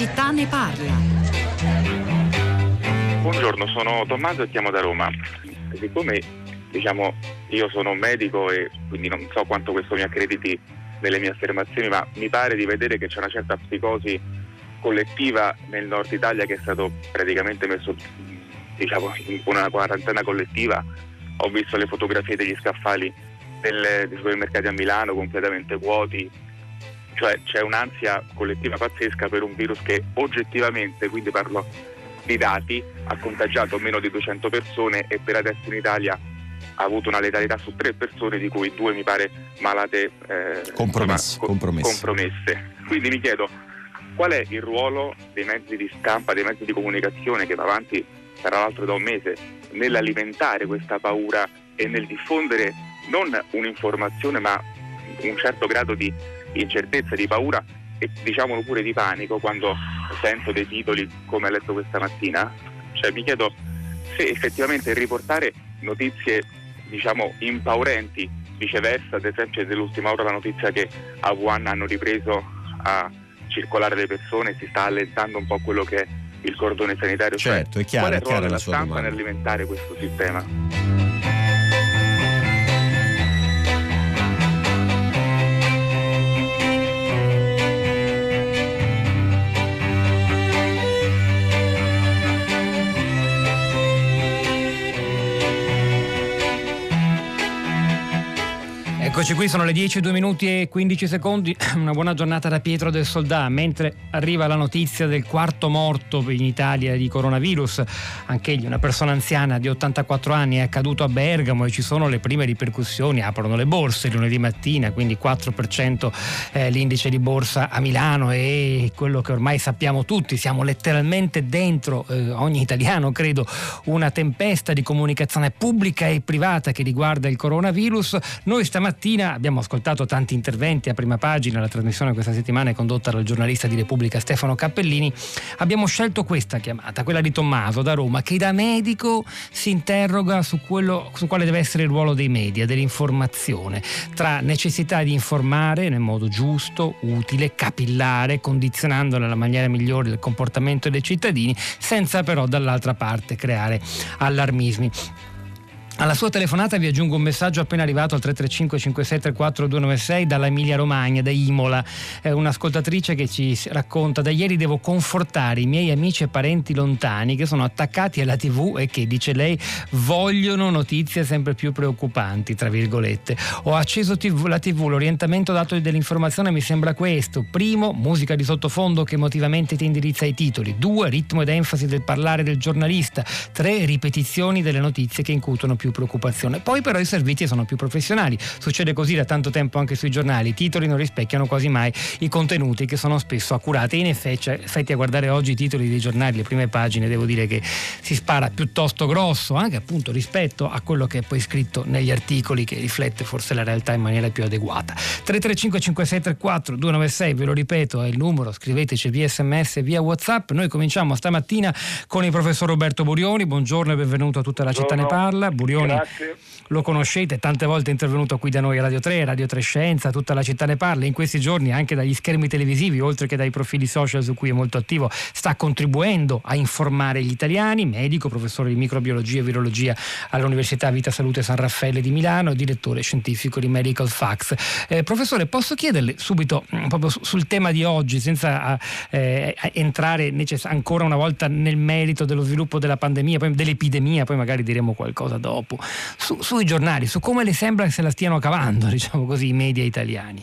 città ne parla. Buongiorno, sono Tommaso e chiamo da Roma. Siccome io sono un medico e quindi non so quanto questo mi accrediti nelle mie affermazioni, ma mi pare di vedere che c'è una certa psicosi collettiva nel nord Italia, che è stato praticamente messo in una quarantena collettiva. Ho visto le fotografie degli scaffali dei supermercati a Milano completamente vuoti, cioè c'è un'ansia collettiva pazzesca per un virus che oggettivamente, quindi parlo di dati, ha contagiato meno di 200 persone e per adesso in Italia ha avuto una letalità su 3 persone, di cui 2 mi pare malate compromesse. Quindi mi chiedo qual è il ruolo dei mezzi di stampa, dei mezzi di comunicazione, che va avanti tra l'altro da un mese, nell'alimentare questa paura e nel diffondere non un'informazione ma un certo grado di incertezza, di paura e diciamolo pure di panico. Quando sento dei titoli come ho letto questa mattina, cioè mi chiedo se effettivamente riportare notizie impaurenti, viceversa ad esempio dell'ultima ora la notizia che a Wuhan hanno ripreso a circolare le persone, si sta allentando un po' quello che è il cordone sanitario. Certo, cioè, è chiara la sua domanda nell'alimentare questo sistema. Eccoci qui, sono le 10:02:15. Una buona giornata da Pietro del Soldà. Mentre arriva la notizia del quarto morto in Italia di coronavirus, anch'egli una persona anziana di 84 anni, è accaduto a Bergamo e ci sono le prime ripercussioni. Aprono le borse lunedì mattina, quindi 4% l'indice di borsa a Milano, e quello che ormai sappiamo tutti, siamo letteralmente dentro, ogni italiano credo, una tempesta di comunicazione pubblica e privata che riguarda il coronavirus. Noi stamattina abbiamo ascoltato tanti interventi a prima pagina. La trasmissione questa settimana è condotta dal giornalista di Repubblica Stefano Cappellini. Abbiamo scelto questa chiamata, quella di Tommaso da Roma, che da medico si interroga su quale deve essere il ruolo dei media, dell'informazione, tra necessità di informare nel modo giusto, utile, capillare, condizionando nella maniera migliore il comportamento dei cittadini, senza però dall'altra parte creare allarmismi. Alla sua telefonata vi aggiungo un messaggio appena arrivato al 335-5634-296 dalla Emilia Romagna, da Imola. È un'ascoltatrice che ci racconta: da ieri devo confortare i miei amici e parenti lontani che sono attaccati alla TV e che, dice lei, vogliono notizie sempre più preoccupanti, tra virgolette. Ho acceso la TV, l'orientamento dato dell'informazione mi sembra questo: primo, musica di sottofondo che emotivamente ti indirizza ai titoli; 2, ritmo ed enfasi del parlare del giornalista; 3, ripetizioni delle notizie che incutono più preoccupazione. Poi però i servizi sono più professionali, succede così da tanto tempo anche sui giornali, i titoli non rispecchiano quasi mai i contenuti, che sono spesso accurati. In effetti, a guardare oggi i titoli dei giornali, le prime pagine, devo dire che si spara piuttosto grosso, anche appunto rispetto a quello che è poi scritto negli articoli, che riflette forse la realtà in maniera più adeguata. 335-5634-296, ve lo ripeto, è il numero, scriveteci via SMS e via WhatsApp. Noi cominciamo stamattina con il professor Roberto Burioni. Buongiorno e benvenuto a Tutta la città ne parla. Grazie. Lo conoscete, tante volte è intervenuto qui da noi a Radio 3, Radio 3 Scienza, Tutta la città ne parla. In questi giorni anche dagli schermi televisivi, oltre che dai profili social su cui è molto attivo, sta contribuendo a informare gli italiani. Medico, professore di microbiologia e virologia all'Università Vita Salute San Raffaele di Milano, direttore scientifico di Medical Facts. Professore, posso chiederle subito, proprio sul tema di oggi, senza entrare ancora una volta nel merito dello sviluppo della pandemia, poi dell'epidemia, poi magari diremo qualcosa dopo, sui giornali, su come le sembra che se la stiano cavando, i media italiani?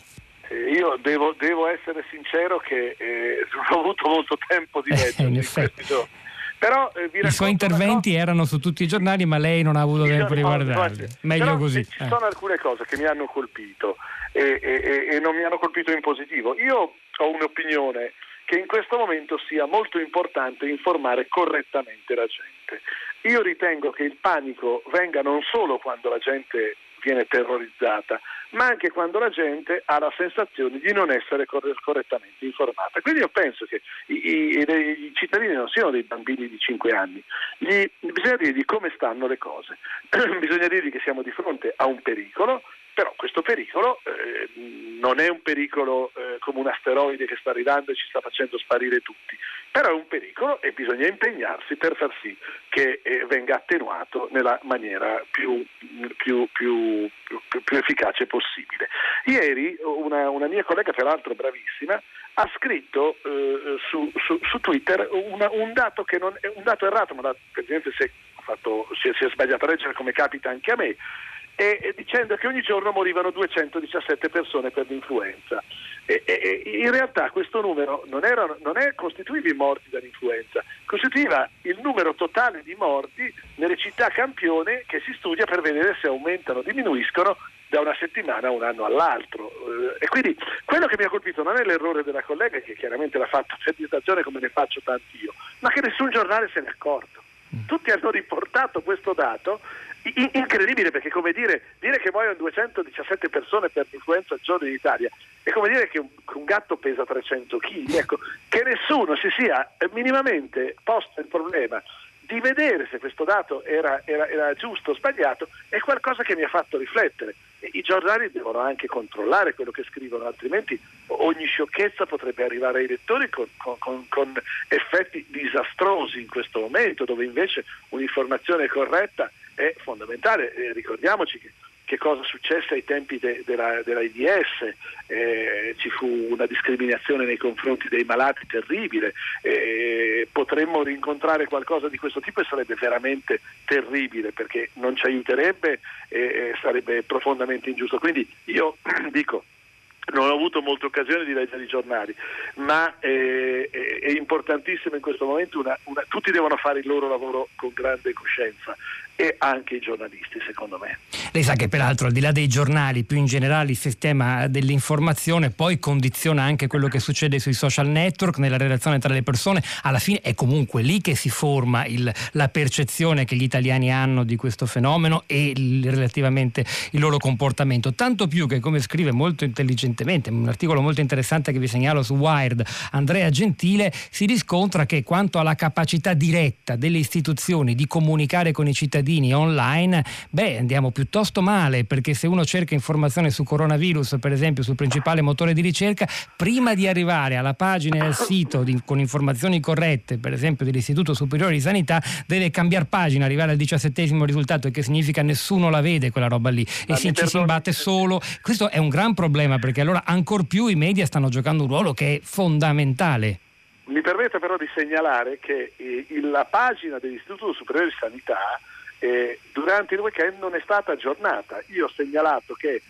Io devo essere sincero che non ho avuto molto tempo di leggere in questi giorni. Però i suoi interventi erano su tutti i giornali, ma lei non ha avuto tempo di guardarli. Meglio però così. Ci sono alcune cose che mi hanno colpito e non mi hanno colpito in positivo. Io ho un'opinione che in questo momento sia molto importante informare correttamente la gente. Io ritengo che il panico venga non solo quando la gente viene terrorizzata, ma anche quando la gente ha la sensazione di non essere correttamente informata. Quindi io penso che i cittadini non siano dei bambini di 5 anni, bisogna dirgli come stanno le cose, bisogna dirgli che siamo di fronte a un pericolo, Però questo pericolo non è un pericolo come un asteroide che sta arrivando e ci sta facendo sparire tutti, però è un pericolo e bisogna impegnarsi per far sì che venga attenuato nella maniera più efficace possibile. Ieri una mia collega, peraltro bravissima, ha scritto su Twitter un dato che non è un dato errato, ma la Presidente si è sbagliato a leggere, come capita anche a me, e dicendo che ogni giorno morivano 217 persone per l'influenza. In realtà questo numero non costituiva i morti dall'influenza, costituiva il numero totale di morti nelle città campione che si studia per vedere se aumentano o diminuiscono da una settimana a un anno all'altro. E quindi quello che mi ha colpito non è l'errore della collega, che chiaramente l'ha fatto per distrazione, come ne faccio tanti io, ma che nessun giornale se ne è accorto. Tutti hanno riportato questo dato incredibile, perché come dire che muoiono 217 persone per l'influenza al giorno in Italia è come dire che un gatto pesa 300 kg, ecco, che nessuno si sia minimamente posto il problema di vedere se questo dato era giusto o sbagliato è qualcosa che mi ha fatto riflettere. I giornali devono anche controllare quello che scrivono, altrimenti ogni sciocchezza potrebbe arrivare ai lettori con effetti disastrosi in questo momento, dove invece un'informazione corretta è fondamentale. Ricordiamoci che cosa successe ai tempi della AIDS, ci fu una discriminazione nei confronti dei malati terribile, potremmo rincontrare qualcosa di questo tipo e sarebbe veramente terribile, perché non ci aiuterebbe e sarebbe profondamente ingiusto. Quindi io dico, non ho avuto molte occasioni di leggere i giornali, ma è importantissimo in questo momento, tutti devono fare il loro lavoro con grande coscienza, e anche i giornalisti, secondo me. Lei sa che peraltro, al di là dei giornali, più in generale il sistema dell'informazione poi condiziona anche quello che succede sui social network, nella relazione tra le persone. Alla fine è comunque lì che si forma la percezione che gli italiani hanno di questo fenomeno e relativamente il loro comportamento, tanto più che, come scrive molto intelligentemente un articolo molto interessante che vi segnalo su Wired, Andrea Gentile, si riscontra che quanto alla capacità diretta delle istituzioni di comunicare con i cittadini online, andiamo piuttosto male, perché se uno cerca informazione su coronavirus, per esempio, sul principale motore di ricerca, prima di arrivare alla pagina e al sito con informazioni corrette, per esempio dell'Istituto Superiore di Sanità, deve cambiare pagina, arrivare al 17° risultato, che significa nessuno la vede quella roba lì, e si imbatte solo. Questo è un gran problema, perché allora ancor più i media stanno giocando un ruolo che è fondamentale. Mi permetta però di segnalare che la pagina dell'Istituto Superiore di Sanità durante il weekend non è stata aggiornata. Io ho segnalato che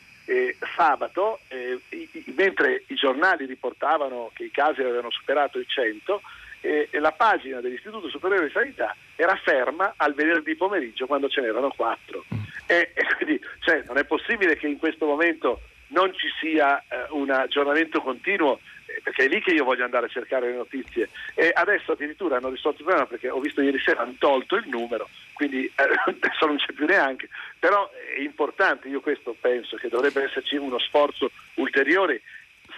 sabato, mentre i giornali riportavano che i casi avevano superato il 100, la pagina dell'Istituto Superiore di Sanità era ferma al venerdì pomeriggio, quando ce n'erano 4. E quindi non è possibile che in questo momento non ci sia un aggiornamento continuo, perché è lì che io voglio andare a cercare le notizie. E adesso addirittura hanno risolto il problema, perché ho visto ieri sera hanno tolto il numero, quindi adesso non c'è più neanche. Però è importante, io questo penso, che dovrebbe esserci uno sforzo ulteriore,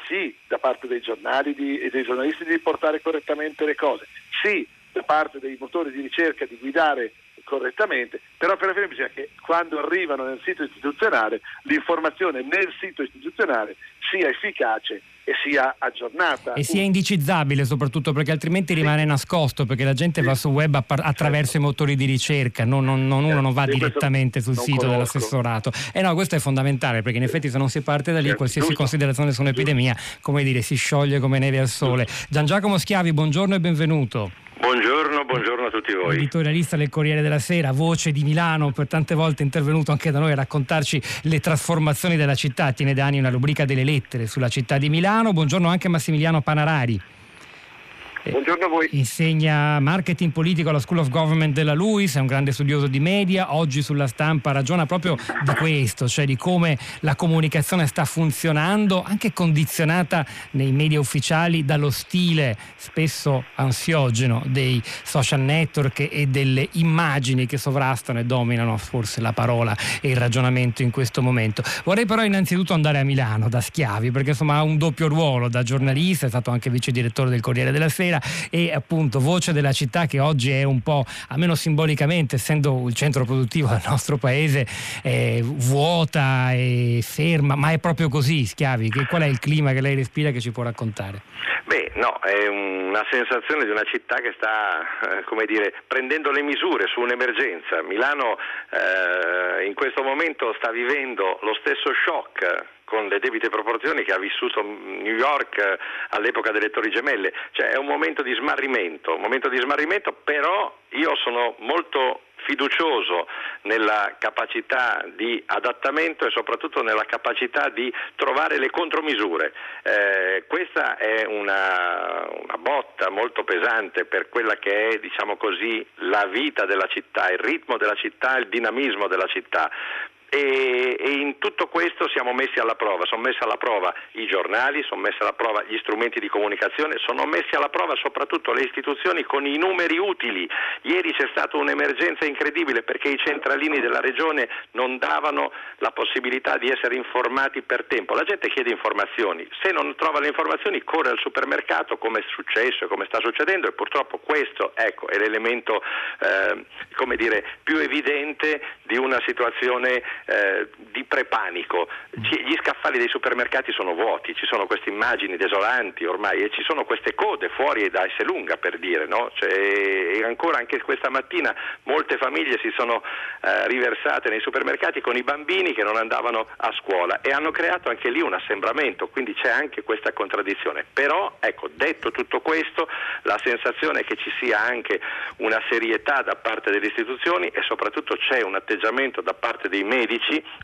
sì, da parte dei giornali e dei giornalisti di riportare correttamente le cose, sì, da parte dei motori di ricerca di guidare correttamente, però per la fine bisogna che quando arrivano nel sito istituzionale l'informazione nel sito istituzionale sia efficace e sia aggiornata e sia indicizzabile, soprattutto perché altrimenti rimane nascosto, perché la gente va sul web attraverso i motori di ricerca, uno non va direttamente sul sito dell'assessorato. Questo è fondamentale, perché in effetti se non si parte da lì qualsiasi considerazione su un'epidemia, come dire, si scioglie come neve al sole. Gian Giacomo Schiavi, buongiorno e benvenuto. Buongiorno a tutti voi. Editorialista del Corriere della Sera, voce di Milano, per tante volte intervenuto anche da noi a raccontarci le trasformazioni della città, tiene da anni una rubrica delle lettere sulla città di Milano. Buongiorno anche a Massimiliano Panarari. Buongiorno a voi. Insegna marketing politico alla School of Government della LUIS, è un grande studioso di media. Oggi sulla Stampa ragiona proprio di questo, cioè di come la comunicazione sta funzionando, anche condizionata nei media ufficiali dallo stile spesso ansiogeno dei social network e delle immagini che sovrastano e dominano forse la parola e il ragionamento in questo momento. Vorrei però innanzitutto andare a Milano da Schiavi, perché insomma ha un doppio ruolo da giornalista, è stato anche vice direttore del Corriere della Sera, Repubblica e appunto voce della città, che oggi è un po', almeno simbolicamente, essendo il centro produttivo del nostro paese, vuota e ferma, ma è proprio così, Schiavi? Qual è il clima che lei respira, che ci può raccontare? Beh, no, è una sensazione di una città che sta, come dire, prendendo le misure su un'emergenza. Milano in questo momento sta vivendo lo stesso shock, con le debite proporzioni, che ha vissuto New York all'epoca delle Torri Gemelle. Cioè è un momento di smarrimento, però io sono molto fiducioso nella capacità di adattamento e soprattutto nella capacità di trovare le contromisure. Questa è una botta molto pesante per quella che è, diciamo così, la vita della città, il ritmo della città, il dinamismo della città. E in tutto questo siamo messi alla prova, sono messi alla prova i giornali, sono messi alla prova gli strumenti di comunicazione, sono messi alla prova soprattutto le istituzioni con i numeri utili. Ieri c'è stata un'emergenza incredibile perché i centralini della regione non davano la possibilità di essere informati per tempo. La gente chiede informazioni, se non trova le informazioni corre al supermercato, come è successo e come sta succedendo, e purtroppo questo, ecco, è l'elemento come dire, più evidente di una situazione di prepanico. Gli scaffali dei supermercati sono vuoti, ci sono queste immagini desolanti ormai e ci sono queste code fuori da Esselunga, per dire, no? Cioè, e ancora anche questa mattina molte famiglie si sono riversate nei supermercati con i bambini che non andavano a scuola e hanno creato anche lì un assembramento, quindi c'è anche questa contraddizione. Però, ecco, detto tutto questo, la sensazione è che ci sia anche una serietà da parte delle istituzioni e soprattutto c'è un atteggiamento da parte dei medici,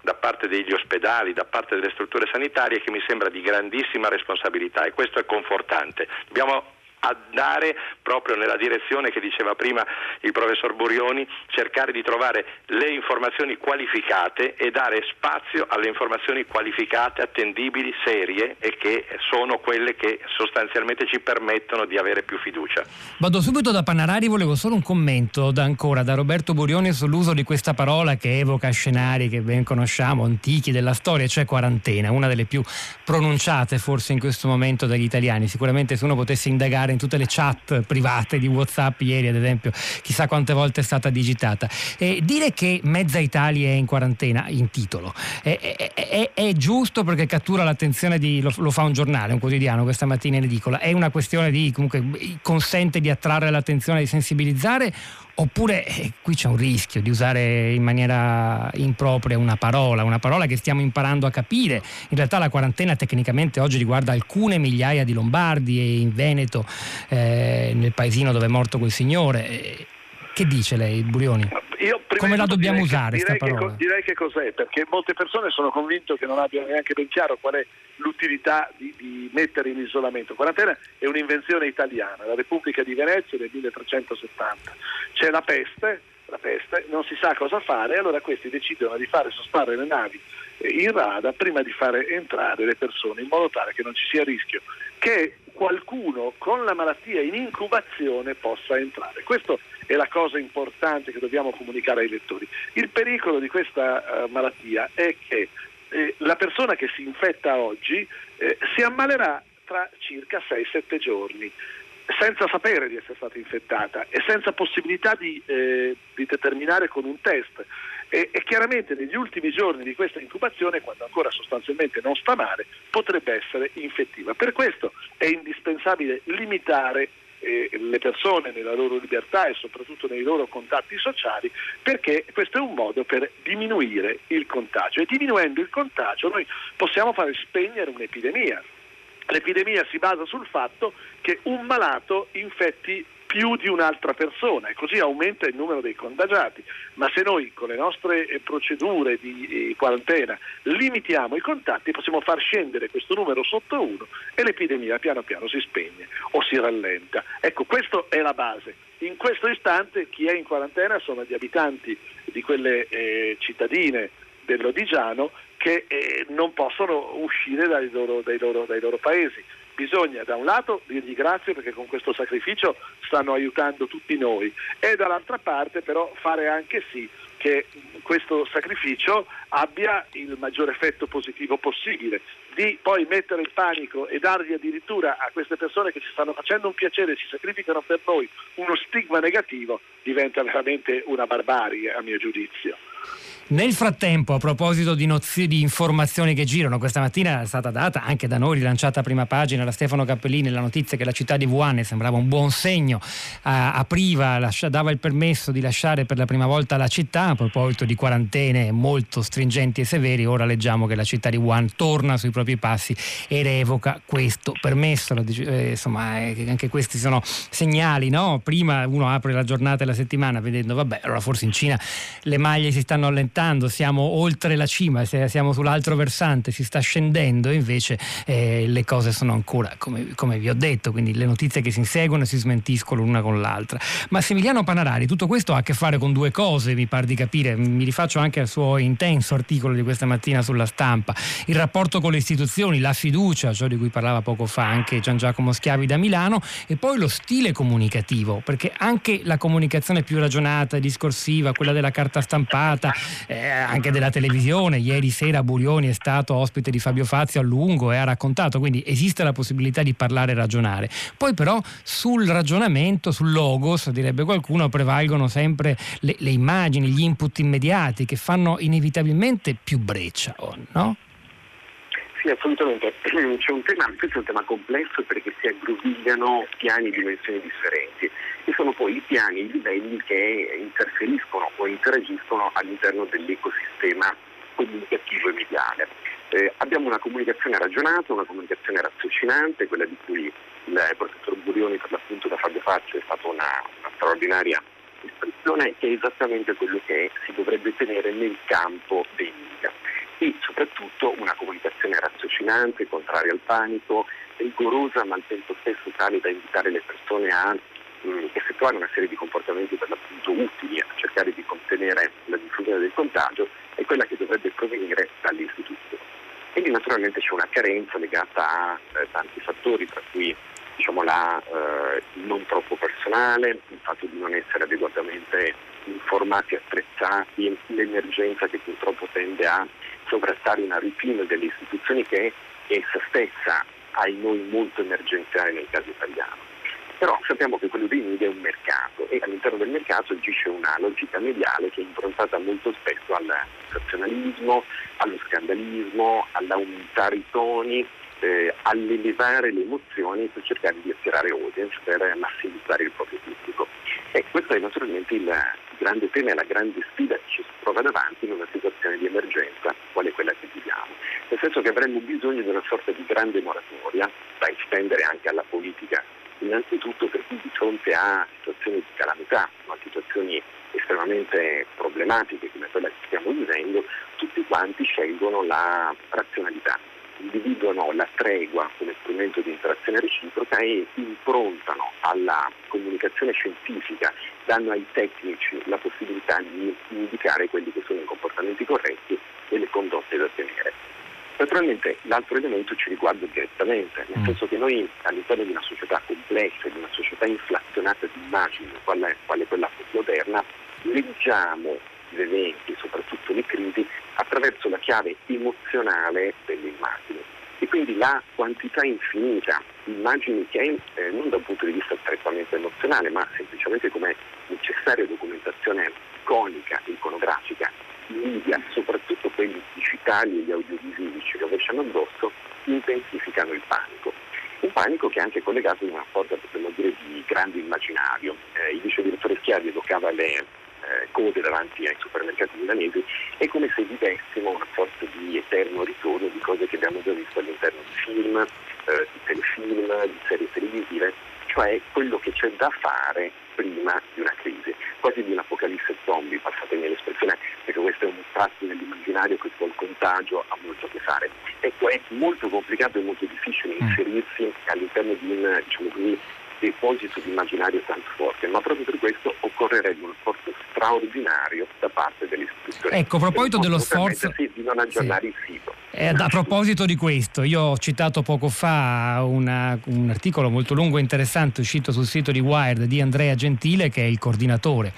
da parte degli ospedali, da parte delle strutture sanitarie, che mi sembra di grandissima responsabilità, e questo è confortante. Dobbiamo andare proprio nella direzione che diceva prima il professor Burioni, cercare di trovare le informazioni qualificate e dare spazio alle informazioni qualificate, attendibili, serie, e che sono quelle che sostanzialmente ci permettono di avere più fiducia. Vado subito da Panarari, volevo solo un commento da Roberto Burioni sull'uso di questa parola che evoca scenari che ben conosciamo, antichi della storia, cioè quarantena, una delle più pronunciate forse in questo momento dagli italiani. Sicuramente se uno potesse indagare in tutte le chat private di WhatsApp ieri, ad esempio, chissà quante volte è stata digitata. E dire che mezza Italia è in quarantena in titolo è giusto, perché cattura l'attenzione di lo fa un giornale, un quotidiano, questa mattina in edicola. È una questione di, comunque, consente di attrarre l'attenzione, di sensibilizzare, oppure qui c'è un rischio di usare in maniera impropria una parola che stiamo imparando a capire. In realtà la quarantena tecnicamente oggi riguarda alcune migliaia di lombardi e in Veneto, nel paesino dove è morto quel signore. Che dice lei, Burioni? Come la dobbiamo usare questa parola? Direi che cos'è, perché molte persone sono convinto che non abbiano neanche ben chiaro qual è l'utilità di mettere in isolamento. Quarantena è un'invenzione italiana, la Repubblica di Venezia del 1370. C'è la peste, non si sa cosa fare, allora questi decidono di fare sospare le navi in rada prima di fare entrare le persone, in modo tale che non ci sia rischio che qualcuno con la malattia in incubazione possa entrare. Questo è la cosa importante che dobbiamo comunicare ai lettori. Il pericolo di questa malattia è che la persona che si infetta oggi si ammalerà tra circa 6-7 giorni, senza sapere di essere stata infettata e senza possibilità di determinare con un test. E chiaramente negli ultimi giorni di questa incubazione, quando ancora sostanzialmente non sta male, potrebbe essere infettiva. Per questo è indispensabile limitare le persone nella loro libertà e soprattutto nei loro contatti sociali, perché questo è un modo per diminuire il contagio, e diminuendo il contagio noi possiamo fare spegnere un'epidemia. L'epidemia si basa sul fatto che un malato infetti più di un'altra persona, e così aumenta il numero dei contagiati. Ma se noi con le nostre procedure di quarantena limitiamo i contatti, possiamo far scendere questo numero sotto 1 e l'epidemia piano piano si spegne o si rallenta. Ecco, questa è la base. In questo istante chi è in quarantena sono gli abitanti di quelle cittadine dell'Odigiano che non possono uscire dai loro paesi. Bisogna da un lato dirgli grazie, perché con questo sacrificio stanno aiutando tutti noi, e dall'altra parte però fare anche sì che questo sacrificio abbia il maggior effetto positivo possibile, di poi mettere in panico e dargli addirittura a queste persone che ci stanno facendo un piacere, si sacrificano per noi, uno stigma negativo, diventa veramente una barbarie, a mio giudizio. Nel frattempo, a proposito di informazioni che girano, questa mattina è stata data anche da noi, rilanciata a prima pagina da Stefano Cappellini, la notizia che la città di Wuhan, sembrava un buon segno, dava il permesso di lasciare per la prima volta la città. A proposito di quarantene molto stringenti e severi, ora leggiamo che la città di Wuhan torna sui propri passi e revoca questo permesso. Anche questi sono segnali, no? Prima uno apre la giornata e la settimana vedendo, vabbè, allora forse in Cina le maglie si stanno allentando, siamo oltre la cima, siamo sull'altro versante, si sta scendendo, invece le cose sono ancora come vi ho detto, quindi le notizie che si inseguono si smentiscono l'una con l'altra. Massimiliano Panarari, tutto questo ha a che fare con due cose, mi pare di capire, mi rifaccio anche al suo intenso articolo di questa mattina sulla Stampa, il rapporto con le istituzioni, la fiducia, ciò di cui parlava poco fa anche Gian Giacomo Schiavi da Milano, e poi lo stile comunicativo, perché anche la comunicazione più ragionata, discorsiva, quella della carta stampata, anche della televisione. Ieri sera Burioni è stato ospite di Fabio Fazio a lungo e ha raccontato, quindi esiste la possibilità di parlare e ragionare. Poi però sul ragionamento, sul logos, direbbe qualcuno, prevalgono sempre le immagini, gli input immediati che fanno inevitabilmente più breccia, no? Sì, assolutamente. Questo è un tema complesso perché si aggrovigliano piani di dimensioni differenti e sono poi i piani, i livelli che interferiscono o interagiscono all'interno dell'ecosistema comunicativo e mediale. Abbiamo una comunicazione ragionata, una comunicazione raziocinante, quella di cui il professor Burioni per l'appunto da Fabio Fazio è stata una straordinaria espressione, che è esattamente quello che si dovrebbe tenere nel campo dei media. E soprattutto una comunicazione raziocinante, contraria al panico, rigorosa ma al tempo stesso tale da invitare le persone a effettuare una serie di comportamenti per l'appunto utili a cercare di contenere la diffusione del contagio, è quella che dovrebbe provenire dalle istituzioni. Quindi naturalmente c'è una carenza legata a tanti fattori, tra cui non troppo personale, il fatto di non essere adeguatamente informati, attrezzati, l'emergenza che purtroppo tende a sovrastare una routine delle istituzioni che è essa stessa, ahimè, molto emergenziale nel caso italiano. Però sappiamo che quello dei media è un mercato e all'interno del mercato agisce una logica mediale che è improntata molto spesso al sensazionalismo, allo scandalismo, all'aumentare i toni, all'elevare le emozioni per cercare di attirare audience, per massimizzare il proprio pubblico. E questo è naturalmente il grande tema e la grande sfida che ci si trova davanti in una situazione di emergenza, quale quella che viviamo. Nel senso che avremmo bisogno di una sorta di grande moratoria da estendere anche alla politica. Innanzitutto per cui di fronte a situazioni di calamità, a situazioni estremamente problematiche come quella che stiamo vivendo, tutti quanti scelgono la razionalità, individuano la tregua come strumento di interazione reciproca e improntano alla comunicazione scientifica, danno ai tecnici la possibilità di indicare quelli che sono i comportamenti corretti e le condotte da tenere. Naturalmente l'altro elemento ci riguarda direttamente, nel senso che noi all'interno di una società complessa, di una società inflazionata di immagini, quale quella moderna, leggiamo gli eventi, soprattutto le crisi, attraverso la chiave emozionale delle immagini. E quindi la quantità infinita di immagini che non da un punto di vista strettamente emozionale, ma semplicemente come necessaria documentazione iconica e iconografica, media, soprattutto quelli digitali e gli audiovisivi ci rovesciano addosso, intensificano il panico. Un panico che è anche collegato in una forza, potremmo dire, di grande immaginario. Il vice direttore Schiavi evocava le code davanti ai supermercati milanesi. È come se vivessimo una sorta di eterno ritorno di cose che abbiamo già visto all'interno di film, di telefilm, di serie televisive, cioè quello che c'è da fare prima di una crisi, quasi di un'apocalisse zombie, passatemi l'espressione, perché questo è un tratto nell'immaginario che col contagio ha molto a che fare. Ecco, è molto complicato e molto difficile inserirsi all'interno di un poggi sull'immaginario tanto forte, ma proprio per questo occorrerebbe uno sforzo straordinario da parte delle istituzioni. Ecco, a proposito dello sforzo di non aggiornare il sito. A proposito di questo, io ho citato poco fa un articolo molto lungo e interessante uscito sul sito di Wired di Andrea Gentile, che è il coordinatore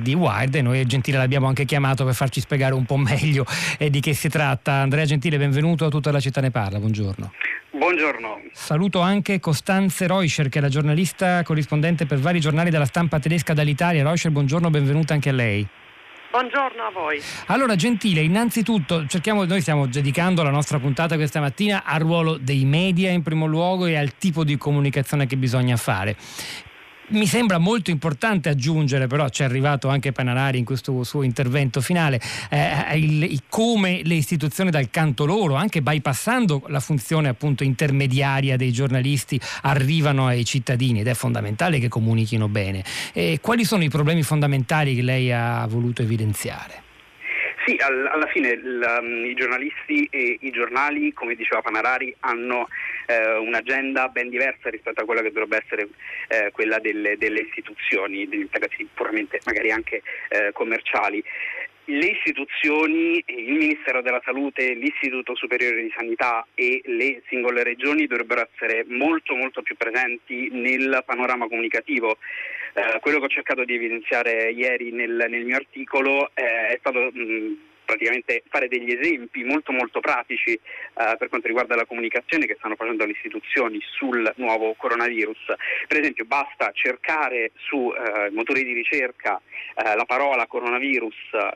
di Wired, e noi Gentile l'abbiamo anche chiamato per farci spiegare un po' meglio di che si tratta. Andrea Gentile, benvenuto a Tutta la città ne parla, buongiorno. Buongiorno. Saluto anche Costanza Reuscher, che è la giornalista corrispondente per vari giornali della stampa tedesca dall'Italia. Reuscher, buongiorno, benvenuta anche a lei. Buongiorno a voi. Allora Gentile, innanzitutto noi stiamo dedicando la nostra puntata questa mattina al ruolo dei media in primo luogo e al tipo di comunicazione che bisogna fare. Mi sembra molto importante aggiungere, però ci è arrivato anche Panarari in questo suo intervento finale, come le istituzioni dal canto loro, anche bypassando la funzione appunto intermediaria dei giornalisti, arrivano ai cittadini, ed è fondamentale che comunichino bene. Quali sono i problemi fondamentali che lei ha voluto evidenziare? Sì, alla fine i giornalisti e i giornali, come diceva Panarari, hanno un'agenda ben diversa rispetto a quella che dovrebbe essere quella delle istituzioni, degli interessi puramente magari anche commerciali. Le istituzioni, il Ministero della Salute, l'Istituto Superiore di Sanità e le singole regioni dovrebbero essere molto molto più presenti nel panorama comunicativo. Quello che ho cercato di evidenziare ieri nel mio articolo è stato praticamente fare degli esempi molto molto pratici per quanto riguarda la comunicazione che stanno facendo le istituzioni sul nuovo coronavirus. Per esempio, basta cercare su motori di ricerca la parola coronavirus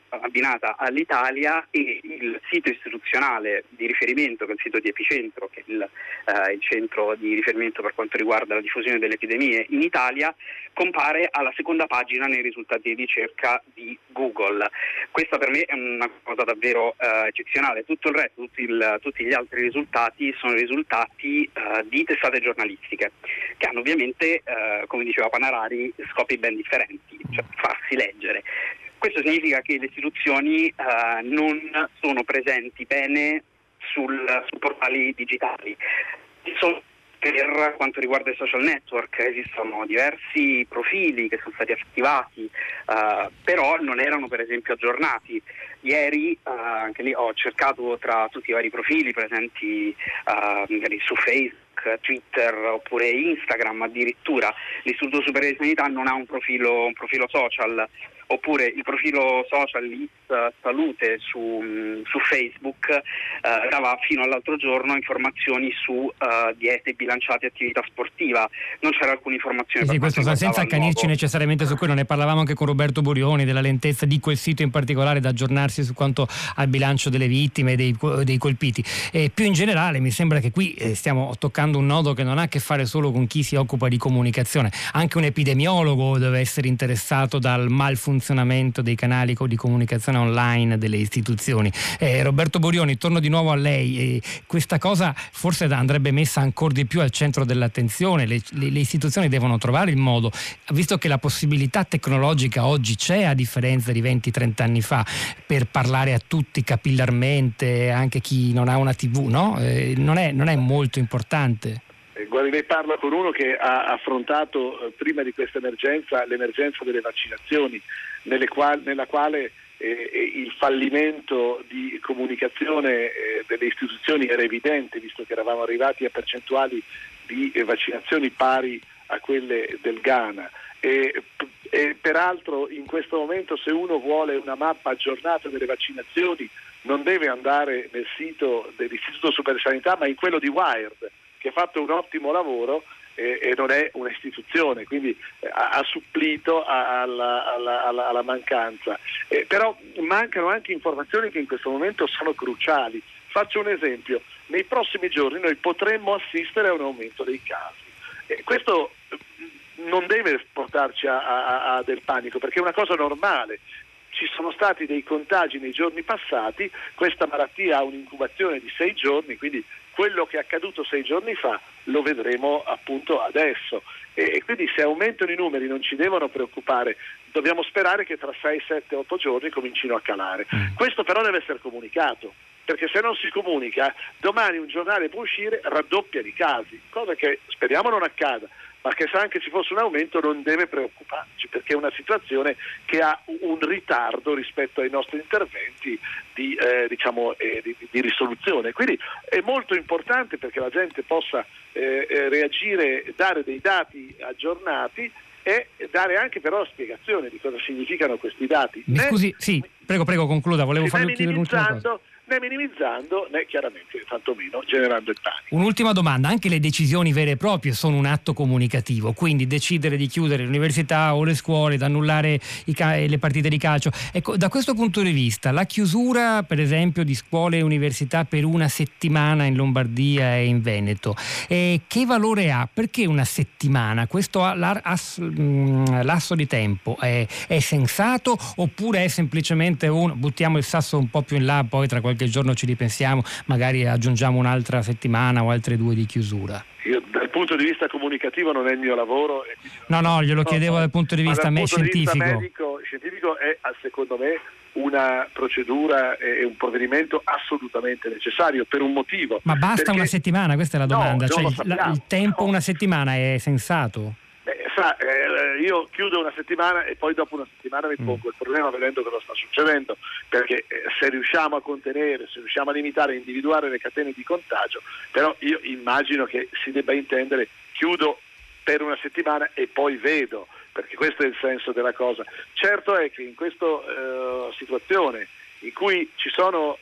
abbinata all'Italia e il sito istituzionale di riferimento, che è il sito di Epicentro, che è il centro di riferimento per quanto riguarda la diffusione delle epidemie in Italia, compare alla seconda pagina nei risultati di ricerca di Google. Questa per me è una cosa davvero eccezionale. Tutto il resto, tutti gli altri risultati sono risultati di testate giornalistiche che hanno ovviamente, come diceva Panarari, scopi ben differenti, cioè farsi leggere. Questo significa che le istituzioni non sono presenti bene su portali digitali. Per quanto riguarda i social network esistono diversi profili che sono stati attivati, però non erano per esempio aggiornati. Ieri anche lì ho cercato tra tutti i vari profili presenti magari su Facebook, Twitter oppure Instagram addirittura. L'Istituto Superiore di Sanità non ha un profilo social, oppure il profilo social Salute su Facebook dava fino all'altro giorno informazioni su diete bilanciate e attività sportiva. Non c'era alcuna informazione. Sì, questo senza accanirci necessariamente su quello, ne parlavamo anche con Roberto Burioni della lentezza di quel sito in particolare da aggiornarsi su quanto al bilancio delle vittime e dei colpiti. E più in generale mi sembra che qui stiamo toccando un nodo che non ha a che fare solo con chi si occupa di comunicazione. Anche un epidemiologo deve essere interessato dal malfunzionamento dei canali di comunicazione online delle istituzioni. Roberto Burioni, torno di nuovo a lei. Questa cosa forse andrebbe messa ancora di più al centro dell'attenzione. Le istituzioni devono trovare il modo, visto che la possibilità tecnologica oggi c'è, a differenza di 20-30 anni fa, per parlare a tutti capillarmente, anche chi non ha una TV, no? Non è molto importante. Guarda, ne parlo con uno che ha affrontato prima di questa emergenza l'emergenza delle vaccinazioni, nella quale il fallimento di comunicazione delle istituzioni era evidente, visto che eravamo arrivati a percentuali di vaccinazioni pari a quelle del Ghana. E peraltro in questo momento, se uno vuole una mappa aggiornata delle vaccinazioni, non deve andare nel sito dell'Istituto Superiore di Sanità, ma in quello di Wired, che ha fatto un ottimo lavoro e non è un'istituzione, quindi ha supplito alla mancanza. Però mancano anche informazioni che in questo momento sono cruciali. Faccio un esempio: nei prossimi giorni noi potremmo assistere a un aumento dei casi. Questo non deve portarci a del panico, perché è una cosa normale. Ci sono stati dei contagi nei giorni passati, questa malattia ha un'incubazione di 6 giorni, quindi quello che è accaduto 6 giorni fa lo vedremo appunto adesso, e quindi se aumentano i numeri non ci devono preoccupare, dobbiamo sperare che tra 6, 7, 8 giorni comincino a calare. Questo però deve essere comunicato, perché se non si comunica, domani un giornale può uscire, raddoppia i casi, cosa che speriamo non accada, ma che sa anche ci fosse un aumento non deve preoccuparci, perché è una situazione che ha un ritardo rispetto ai nostri interventi di risoluzione. Quindi è molto importante perché la gente possa reagire, dare dei dati aggiornati e dare anche però spiegazione di cosa significano questi dati. Mi scusi, sì, prego concluda, volevo farvi chiedere un'ultima cosa. Né minimizzando né chiaramente tantomeno generando il panico. Un'ultima domanda, anche le decisioni vere e proprie sono un atto comunicativo, quindi decidere di chiudere l'università o le scuole, di annullare le partite di calcio, ecco, da questo punto di vista la chiusura per esempio di scuole e università per una settimana in Lombardia e in Veneto, che valore ha? Perché una settimana? Questo lasso di tempo è sensato oppure è semplicemente buttiamo il sasso un po' più in là, poi tra qualche giorno ci ripensiamo, magari aggiungiamo un'altra settimana o altre due di chiusura? Io, dal punto di vista comunicativo non è il mio lavoro. No, glielo chiedevo dal punto di vista scientifico. Dal punto di vista medico-scientifico è, secondo me, una procedura e un provvedimento assolutamente necessario per un motivo. Ma basta perché... una settimana? Questa è la domanda. No, cioè, il tempo una settimana è sensato? Io chiudo una settimana e poi dopo una settimana mi pongo il problema vedendo cosa sta succedendo, perché se riusciamo a contenere, se riusciamo a limitare, a individuare le catene di contagio, però io immagino che si debba intendere chiudo per una settimana e poi vedo, perché questo è il senso della cosa. Certo è che in questa situazione in cui ci sono,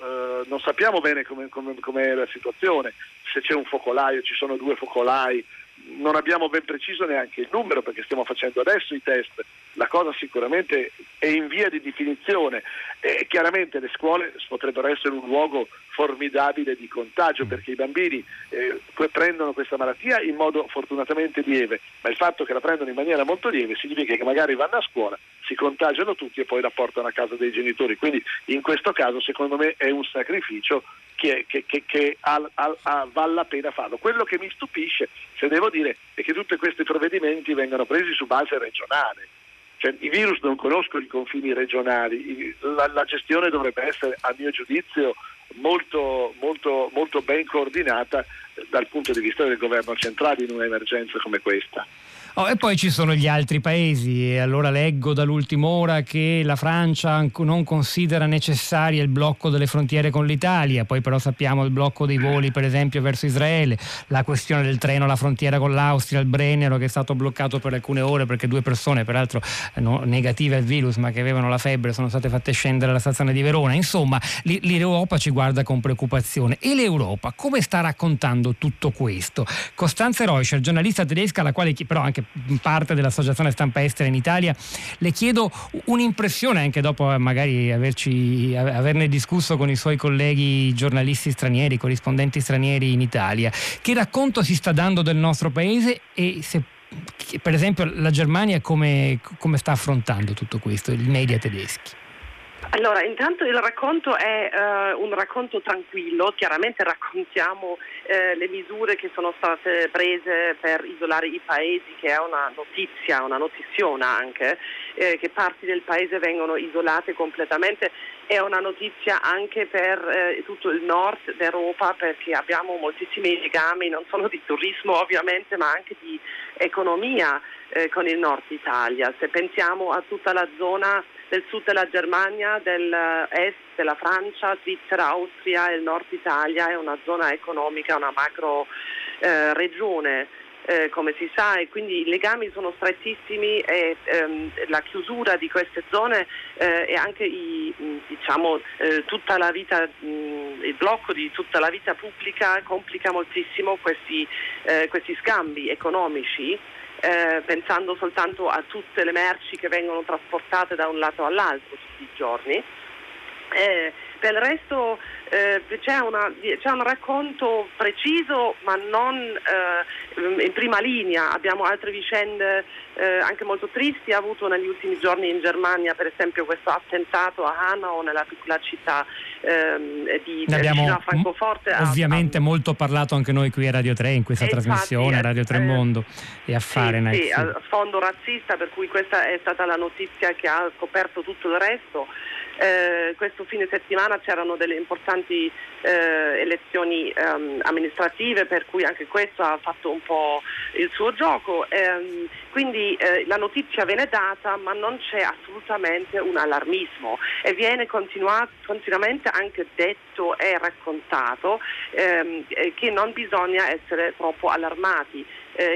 non sappiamo bene com'è la situazione, se c'è un focolaio, ci sono 2 focolai, non abbiamo ben preciso neanche il numero perché stiamo facendo adesso i test, la cosa sicuramente è in via di definizione e chiaramente le scuole potrebbero essere un luogo formidabile di contagio perché i bambini prendono questa malattia in modo fortunatamente lieve, ma il fatto che la prendono in maniera molto lieve significa che magari vanno a scuola, si contagiano tutti e poi la portano a casa dei genitori, quindi in questo caso secondo me è un sacrificio che vale la pena farlo. Quello che mi stupisce, se devo dire, è che tutti questi provvedimenti vengano presi su base regionale. Cioè, i virus non conoscono i confini regionali, la gestione dovrebbe essere, a mio giudizio, molto ben coordinata dal punto di vista del governo centrale in un'emergenza come questa. Oh, e poi ci sono gli altri paesi, e allora leggo dall'ultima ora che la Francia non considera necessario il blocco delle frontiere con l'Italia, poi però sappiamo il blocco dei voli per esempio verso Israele, la questione del treno alla frontiera con l'Austria, il Brennero, che è stato bloccato per alcune ore perché 2 persone peraltro negative al virus ma che avevano la febbre sono state fatte scendere alla stazione di Verona. Insomma, l'Europa ci guarda con preoccupazione. E l'Europa come sta raccontando tutto questo? Costanza Reuscher, giornalista tedesca, alla quale però anche parte dell'Associazione Stampa Estera in Italia, le chiedo un'impressione anche dopo magari averne discusso con i suoi colleghi giornalisti stranieri, corrispondenti stranieri in Italia. Che racconto si sta dando del nostro paese e se per esempio la Germania come sta affrontando tutto questo, i media tedeschi? Allora, intanto il racconto è un racconto tranquillo, chiaramente raccontiamo le misure che sono state prese per isolare i paesi, che è una notizia, una notiziona anche, che parti del paese vengono isolate completamente. È una notizia anche per tutto il nord d'Europa perché abbiamo moltissimi legami, non solo di turismo ovviamente, ma anche di economia con il nord Italia. Se pensiamo a tutta la zona del sud della Germania, dell'est della Francia, Svizzera, Austria e il nord Italia è una zona economica, una macro regione come si sa, e quindi i legami sono strettissimi e la chiusura di queste zone e anche tutta la vita, il blocco di tutta la vita pubblica complica moltissimo questi scambi economici. Pensando soltanto a tutte le merci che vengono trasportate da un lato all'altro tutti i giorni. Per il resto c'è un racconto preciso ma non in prima linea, abbiamo altre vicende anche molto tristi avuto negli ultimi giorni in Germania, per esempio questo attentato a Hanau nella piccola città vicino a Francoforte. Ovviamente molto parlato anche noi qui a Radio 3 in questa trasmissione, infatti, Radio 3 Mondo e Affare Night. Sì, a sfondo razzista, per cui questa è stata la notizia che ha scoperto tutto il resto. Questo fine settimana c'erano delle importanti elezioni amministrative, per cui anche questo ha fatto un po' il suo gioco. Quindi la notizia viene data, ma non c'è assolutamente un allarmismo e viene continuamente anche detto e raccontato che non bisogna essere troppo allarmati.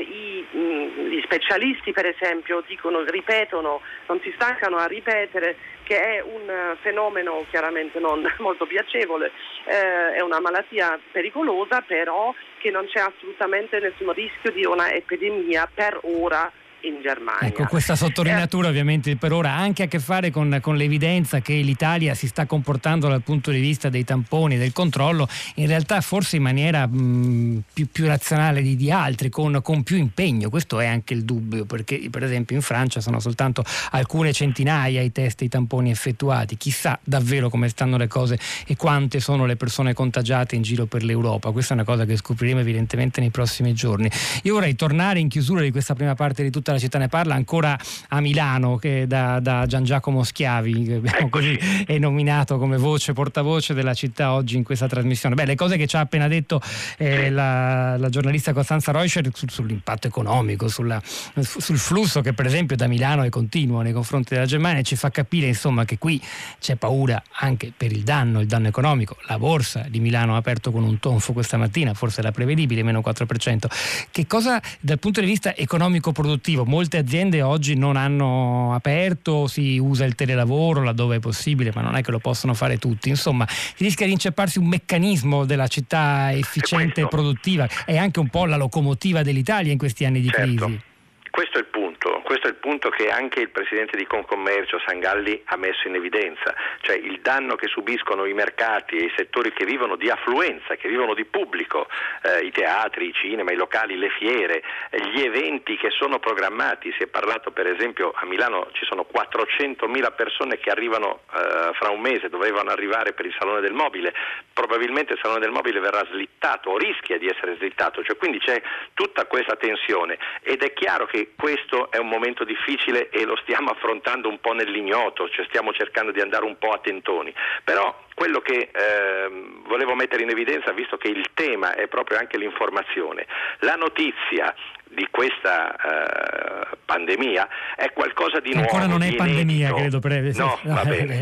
Gli specialisti, per esempio, ripetono, non si stancano a ripetere che è un fenomeno chiaramente non molto piacevole, è una malattia pericolosa, però che non c'è assolutamente nessun rischio di una epidemia per ora in Germania. Ecco, questa sottolineatura ovviamente per ora ha anche a che fare con l'evidenza che l'Italia si sta comportando dal punto di vista dei tamponi, del controllo, in realtà forse in maniera più razionale di altri, con più impegno. Questo è anche il dubbio, perché per esempio in Francia sono soltanto alcune centinaia i test, i tamponi effettuati. Chissà davvero come stanno le cose e quante sono le persone contagiate in giro per l'Europa. Questa è una cosa che scopriremo evidentemente nei prossimi giorni. Io vorrei tornare in chiusura di questa prima parte di tutta la città ne parla ancora a Milano, che da Gian Giacomo Schiavi, che abbiamo così è nominato come portavoce della città oggi in questa trasmissione. Le cose che ci ha appena detto la giornalista Costanza Reuscher sull'impatto economico, sul flusso che per esempio da Milano è continuo nei confronti della Germania, ci fa capire insomma che qui c'è paura anche per il danno economico. La borsa di Milano ha aperto con un tonfo questa mattina, forse era prevedibile, meno 4%. Che cosa dal punto di vista economico produttivo? Molte aziende oggi non hanno aperto, si usa il telelavoro laddove è possibile, ma non è che lo possono fare tutti. Insomma, si rischia di incepparsi un meccanismo della città efficiente e produttiva. È anche un po' la locomotiva dell'Italia in questi anni di crisi. Questo è il punto. Questo è il punto che anche il presidente di Concommercio Sangalli ha messo in evidenza, cioè il danno che subiscono i mercati e i settori che vivono di affluenza, che vivono di pubblico, i teatri, i cinema, i locali, le fiere, gli eventi che sono programmati. Si è parlato per esempio a Milano ci sono 400.000 persone che arrivano fra un mese, dovevano arrivare per il Salone del Mobile, probabilmente il Salone del Mobile verrà slittato o rischia di essere slittato, cioè quindi c'è tutta questa tensione ed è chiaro che questo è un momento difficile e lo stiamo affrontando un po' nell'ignoto, cioè stiamo cercando di andare un po' a tentoni, però quello che volevo mettere in evidenza, visto che il tema è proprio anche l'informazione, la notizia di questa pandemia è qualcosa di nuovo. Ancora non è pandemia, credo. No, va bene,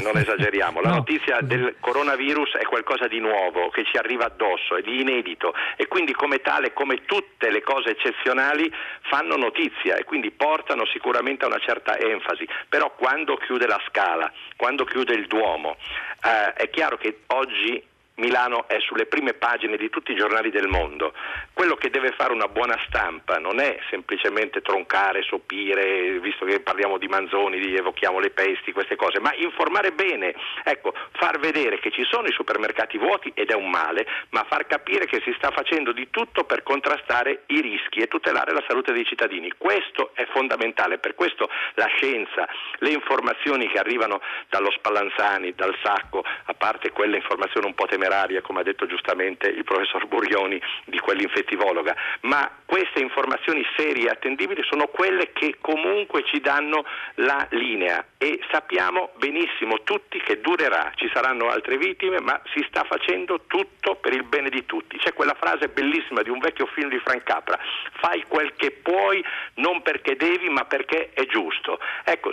non esageriamo. La notizia del coronavirus è qualcosa di nuovo che ci arriva addosso, è di inedito e quindi come tale, come tutte le cose eccezionali, fanno notizia e quindi portano sicuramente a una certa enfasi. Però quando chiude la Scala, quando chiude il Duomo, è chiaro che oggi Milano è sulle prime pagine di tutti i giornali del mondo. Quello che deve fare una buona stampa non è semplicemente troncare, sopire, visto che parliamo di Manzoni, evochiamo le pesti, queste cose, ma informare bene, far vedere che ci sono i supermercati vuoti ed è un male, ma far capire che si sta facendo di tutto per contrastare i rischi e tutelare la salute dei cittadini. Questo è fondamentale, per questo la scienza, le informazioni che arrivano dallo Spallanzani, dal Sacco, a parte quelle informazioni un po' temerarie, come ha detto giustamente il professor Burioni, di quell'infettivologa, ma queste informazioni serie e attendibili sono quelle che comunque ci danno la linea e sappiamo benissimo tutti che durerà, ci saranno altre vittime, ma si sta facendo tutto per il bene di tutti. C'è quella frase bellissima di un vecchio film di Frank Capra: fai quel che puoi non perché devi ma perché è giusto.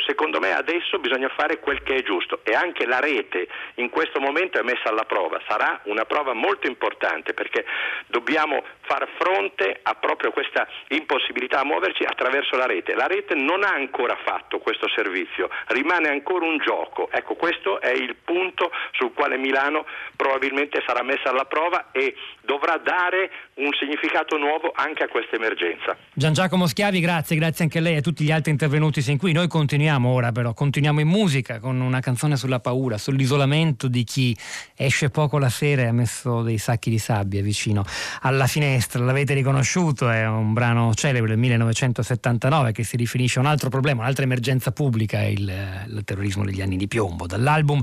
Secondo me adesso bisogna fare quel che è giusto e anche la rete in questo momento è messa alla prova, sarà una prova molto importante perché dobbiamo far fronte a proprio questa impossibilità a muoverci attraverso la rete. La rete non ha ancora fatto questo servizio, rimane ancora un gioco. Questo è il punto sul quale Milano probabilmente sarà messa alla prova e dovrà dare un significato nuovo anche a questa emergenza. Gian Giacomo Schiavi, grazie anche a lei e a tutti gli altri intervenuti sin qui. Noi continuiamo ora però, in musica con una canzone sulla paura, sull'isolamento di chi esce poco la sera e ha messo dei sacchi di sabbia vicino alla finestra. L'avete riconosciuto, è un brano celebre del 1979 che si riferisce a un altro problema, un'altra emergenza pubblica, il terrorismo degli anni di piombo. Dall'album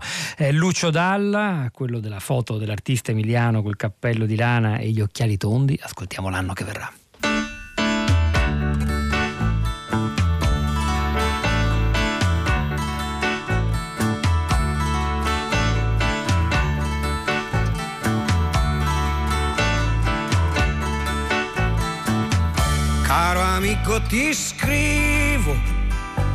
Lucio Dalla, quello della foto dell'artista Emiliano col cappello di lana e gli occhiali tondi, ascoltiamo L'anno che verrà. dico ti scrivo,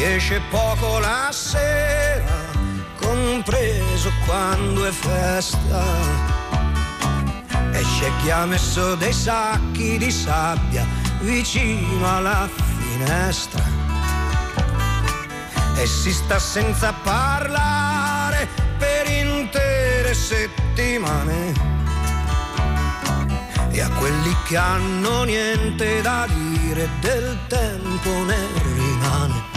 Esce poco la sera, compreso quando è festa, e c'è chi ha messo dei sacchi di sabbia vicino alla finestra, e si sta senza parlare per intere settimane, e a quelli che hanno niente da dire del tempo ne rimane.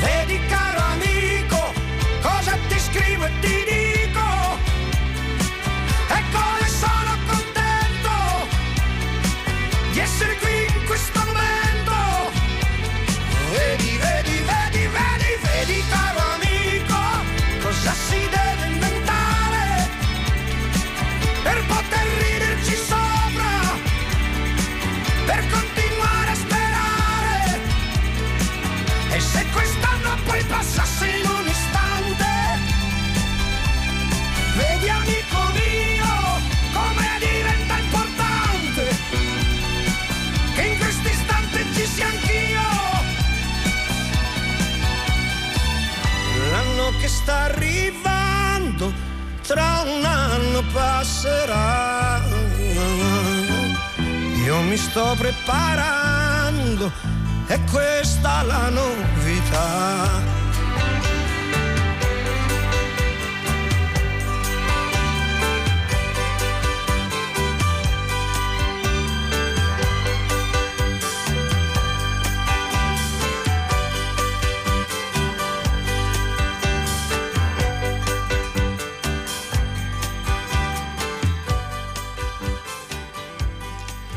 Vedi caro amico, cosa ti scrivo e ti dico? Ecco le sono di essere qui in questo momento. Vedi, vedi, vedi, vedi, vedi caro amico, cosa si deve inventare per poter riderci sopra, per continuare a sperare. E se quest'anno poi passasse in un istante, vedi amico mio come diventa importante che in questo istante ci sia anch'io. L'anno che sta arrivando tra un anno passerà. Io mi sto preparando, è questa la novità.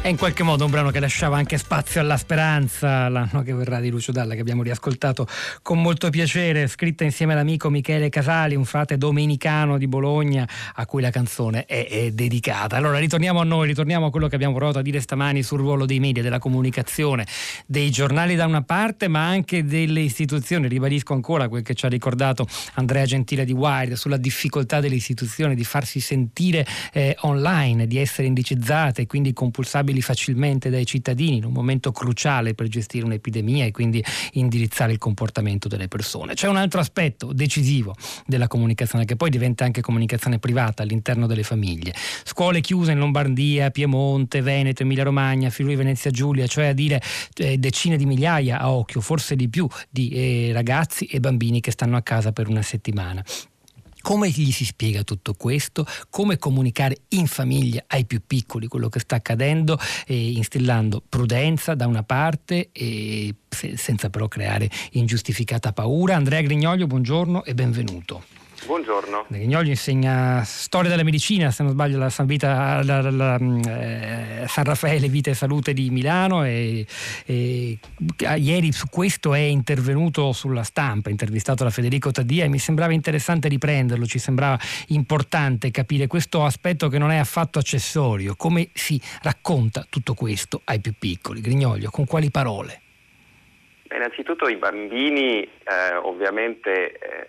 È in qualche modo un brano che lasciava anche spazio alla speranza, l'anno che verrà di Lucio Dalla, che abbiamo riascoltato con molto piacere, scritta insieme all'amico Michele Casali, un frate domenicano di Bologna a cui la canzone è dedicata. Allora ritorniamo a noi, ritorniamo a quello che abbiamo provato a dire stamani sul ruolo dei media, della comunicazione, dei giornali da una parte ma anche delle istituzioni. Ribadisco ancora quel che ci ha ricordato Andrea Gentile di Wired sulla difficoltà delle istituzioni di farsi sentire online, di essere indicizzate e quindi compulsabili facilmente dai cittadini in un momento cruciale per gestire un'epidemia e quindi indirizzare il comportamento delle persone. C'è un altro aspetto decisivo della comunicazione che poi diventa anche comunicazione privata all'interno delle famiglie. Scuole chiuse in Lombardia, Piemonte, Veneto, Emilia Romagna, Friuli Venezia Giulia, cioè a dire decine di migliaia a occhio, forse di più, di ragazzi e bambini che stanno a casa per una settimana. Come gli si spiega tutto questo? Come comunicare in famiglia ai più piccoli quello che sta accadendo, instillando prudenza da una parte e senza però creare ingiustificata paura? Andrea Grignoglio, buongiorno e benvenuto. Buongiorno. Grignoglio insegna storia della medicina, se non sbaglio, alla San Raffaele Vita e Salute di Milano, e ieri su questo è intervenuto sulla Stampa, intervistato da Federico Taddia, e mi sembrava interessante riprenderlo, ci sembrava importante capire questo aspetto che non è affatto accessorio. Come si racconta tutto questo ai più piccoli? Grignoglio, con quali parole? Innanzitutto i bambini ovviamente...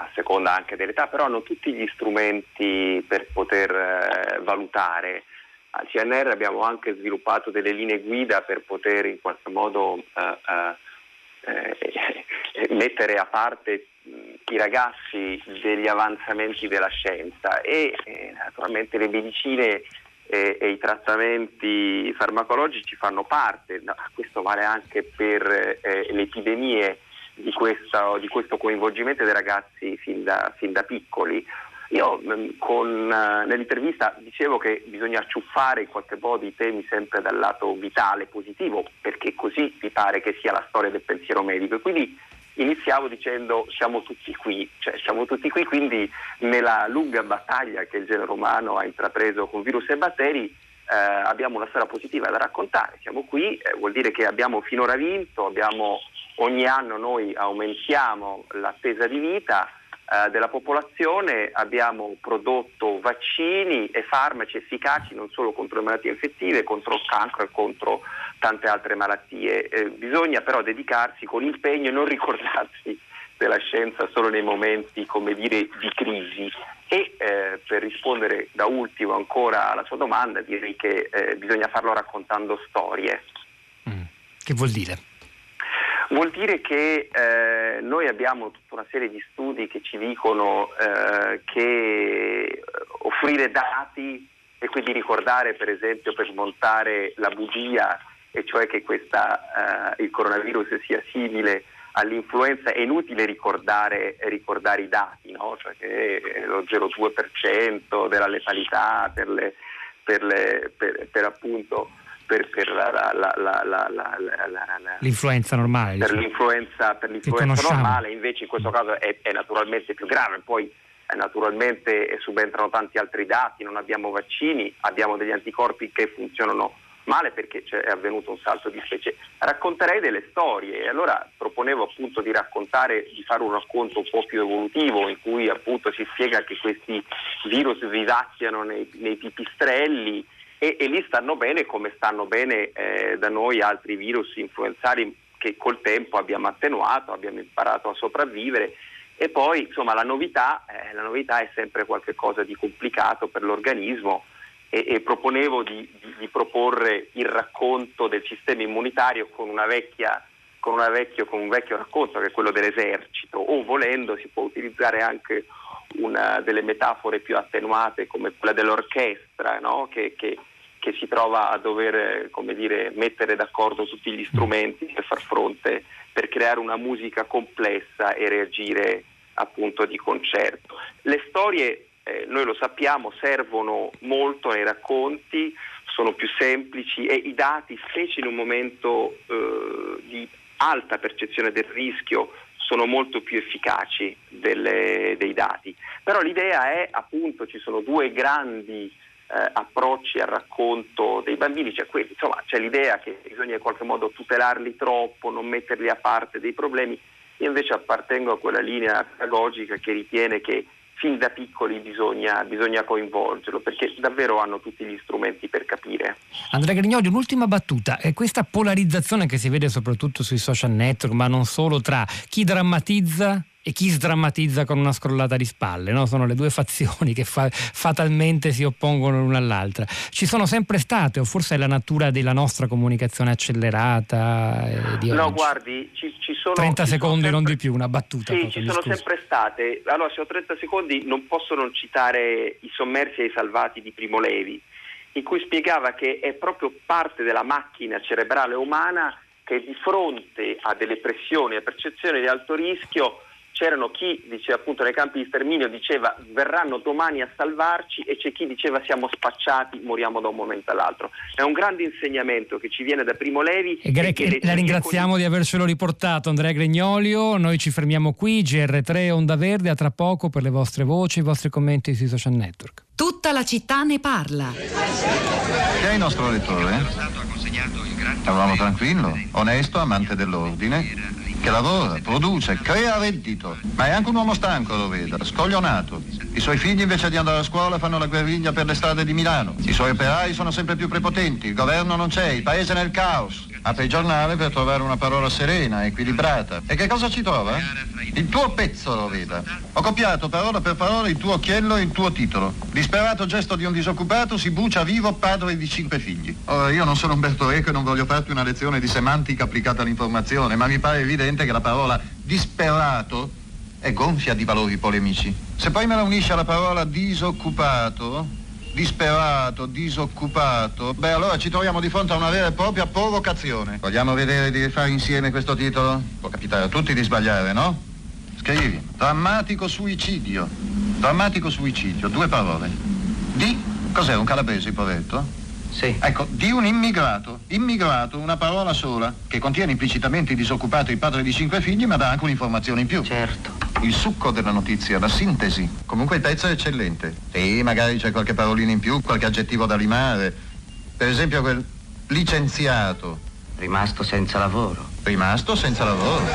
a seconda anche dell'età, però hanno tutti gli strumenti per poter valutare. Al CNR abbiamo anche sviluppato delle linee guida per poter in qualche modo mettere a parte i ragazzi degli avanzamenti della scienza e naturalmente le medicine e i trattamenti farmacologici fanno parte, questo vale anche per le epidemie. Di questo coinvolgimento dei ragazzi fin da piccoli. Io nell'intervista dicevo che bisogna acciuffare in qualche modo i temi sempre dal lato vitale, positivo, perché così mi pare che sia la storia del pensiero medico, e quindi iniziavo dicendo siamo tutti qui, quindi nella lunga battaglia che il genere umano ha intrapreso con virus e batteri abbiamo una storia positiva da raccontare, siamo qui, vuol dire che abbiamo finora vinto, ogni anno noi aumentiamo l'attesa di vita della popolazione, abbiamo prodotto vaccini e farmaci efficaci non solo contro le malattie infettive, contro il cancro e contro tante altre malattie. Bisogna però dedicarsi con impegno e non ricordarsi della scienza solo nei momenti, come dire, di crisi. E per rispondere da ultimo ancora alla sua domanda, direi che bisogna farlo raccontando storie. Che vuol dire? Vuol dire che noi abbiamo tutta una serie di studi che ci dicono che offrire dati e quindi ricordare, per esempio, per smontare la bugia, e cioè che il coronavirus sia simile all'influenza, è inutile ricordare i dati, no? Cioè che lo 0,2% della letalità per appunto... l'influenza normale, per l'influenza normale, invece in questo caso è naturalmente più grave. Poi naturalmente subentrano tanti altri dati, non abbiamo vaccini, abbiamo degli anticorpi che funzionano male perché è avvenuto un salto di specie. Racconterei delle storie, e allora proponevo appunto di fare un racconto un po' più evolutivo, in cui appunto si spiega che questi virus vivacchiano nei pipistrelli, e lì stanno bene come stanno bene da noi altri virus influenzali che col tempo abbiamo attenuato, abbiamo imparato a sopravvivere, e poi insomma la novità è sempre qualcosa di complicato per l'organismo, e proponevo di proporre il racconto del sistema immunitario con un vecchio racconto che è quello dell'esercito, o volendo si può utilizzare anche una delle metafore più attenuate come quella dell'orchestra, no? che si trova a dover, come dire, mettere d'accordo tutti gli strumenti per far fronte, per creare una musica complessa e reagire appunto di concerto. Le storie, noi lo sappiamo, servono molto nei racconti, sono più semplici, e i dati, specie in un momento di alta percezione del rischio, sono molto più efficaci dei dati. Però l'idea è, appunto, ci sono due grandi approcci al racconto dei bambini, c'è l'idea che bisogna in qualche modo tutelarli troppo, non metterli a parte dei problemi. Io invece appartengo a quella linea pedagogica che ritiene che fin da piccoli bisogna coinvolgerlo, perché davvero hanno tutti gli strumenti per capire. Andrea Grignoglio, un'ultima battuta. È questa polarizzazione che si vede soprattutto sui social network, ma non solo, tra chi drammatizza e chi sdrammatizza con una scrollata di spalle, no? Sono le due fazioni che fatalmente si oppongono l'una all'altra. Ci sono sempre state, o forse è la natura della nostra comunicazione accelerata di oggi? No, guardi, ci sono 30 ci secondi, sono sempre, non di più, una battuta. Sì, ci sono sempre state. Allora, se ho 30 secondi non posso non citare I sommersi e i salvati di Primo Levi, in cui spiegava che è proprio parte della macchina cerebrale umana che di fronte a delle pressioni e percezioni di alto rischio c'erano chi diceva appunto nei campi di sterminio, diceva verranno domani a salvarci, e c'è chi diceva siamo spacciati, moriamo da un momento all'altro. È un grande insegnamento che ci viene da Primo Levi. La ringraziamo di avercelo riportato, Andrea Grignoglio. Noi ci fermiamo qui, GR3 Onda Verde, a tra poco per le vostre voci, i vostri commenti sui social network. Tutta la città ne parla. Chi è il nostro lettore? È un uomo tranquillo, onesto, amante dell'ordine, che lavora, produce, crea reddito, ma è anche un uomo stanco, lo veda, scoglionato. I suoi figli invece di andare a scuola fanno la guerriglia per le strade di Milano. I suoi operai sono sempre più prepotenti, il governo non c'è, il paese è nel caos. Apre il giornale per trovare una parola serena, equilibrata. E che cosa ci trova? Il tuo pezzo, lo veda. Ho copiato parola per parola il tuo occhiello e il tuo titolo. Disperato gesto di un disoccupato, si bucia vivo padre di 5 figli. Ora, io non sono Umberto Eco e non voglio farti una lezione di semantica applicata all'informazione, ma mi pare evidente che la parola disperato è gonfia di valori polemici. Se poi me la unisce alla parola disoccupato, disperato, disoccupato, beh, allora ci troviamo di fronte a una vera e propria provocazione. Vogliamo vedere di rifare insieme questo titolo? Può capitare a tutti di sbagliare, no? Scrivi: drammatico suicidio. Drammatico suicidio, 2 parole. Di, cos'è, un calabrese, poveretto? Sì. Ecco, di un immigrato. Immigrato, una parola sola, che contiene implicitamente il disoccupato, il padre di 5 figli, ma dà anche un'informazione in più. Certo. Il succo della notizia, la sintesi. Comunque il pezzo è eccellente. Sì, magari c'è qualche parolina in più, qualche aggettivo da limare. Per esempio quel licenziato. Rimasto senza lavoro. Rimasto senza lavoro.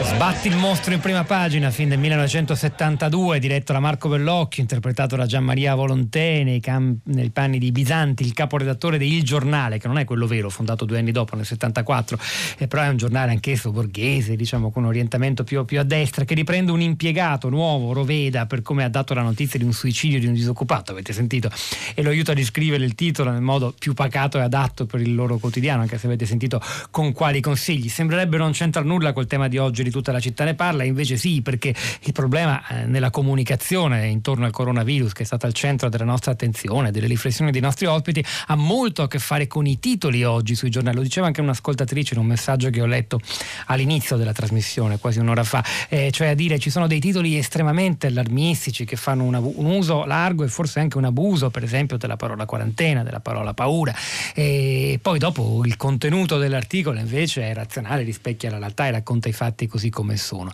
Sbatti il mostro in prima pagina, fin del 1972, diretto da Marco Bellocchio, interpretato da Gianmaria Volontè, nei panni di Bisanti, il caporedattore di Il Giornale, che non è quello vero, fondato 2 anni dopo, nel 74, però è un giornale anch'esso borghese, diciamo, con un orientamento più a destra, che riprende un impiegato nuovo, Roveda, per come ha dato la notizia di un suicidio di un disoccupato, avete sentito, e lo aiuta a riscrivere il titolo nel modo più pacato e adatto per il loro quotidiano, anche se avete sentito con quali consigli. Sembrerebbe non c'entrare nulla col tema di oggi di Tutta la città ne parla, invece sì, perché il problema nella comunicazione intorno al coronavirus, che è stata al centro della nostra attenzione, delle riflessioni dei nostri ospiti, ha molto a che fare con i titoli oggi sui giornali. Lo diceva anche un'ascoltatrice in un messaggio che ho letto all'inizio della trasmissione, quasi un'ora fa, cioè a dire ci sono dei titoli estremamente allarmistici che fanno un uso largo e forse anche un abuso, per esempio, della parola quarantena, della parola paura, e poi dopo il contenuto dell'articolo invece è razionale, rispecchia la realtà e racconta i fatti così come sono.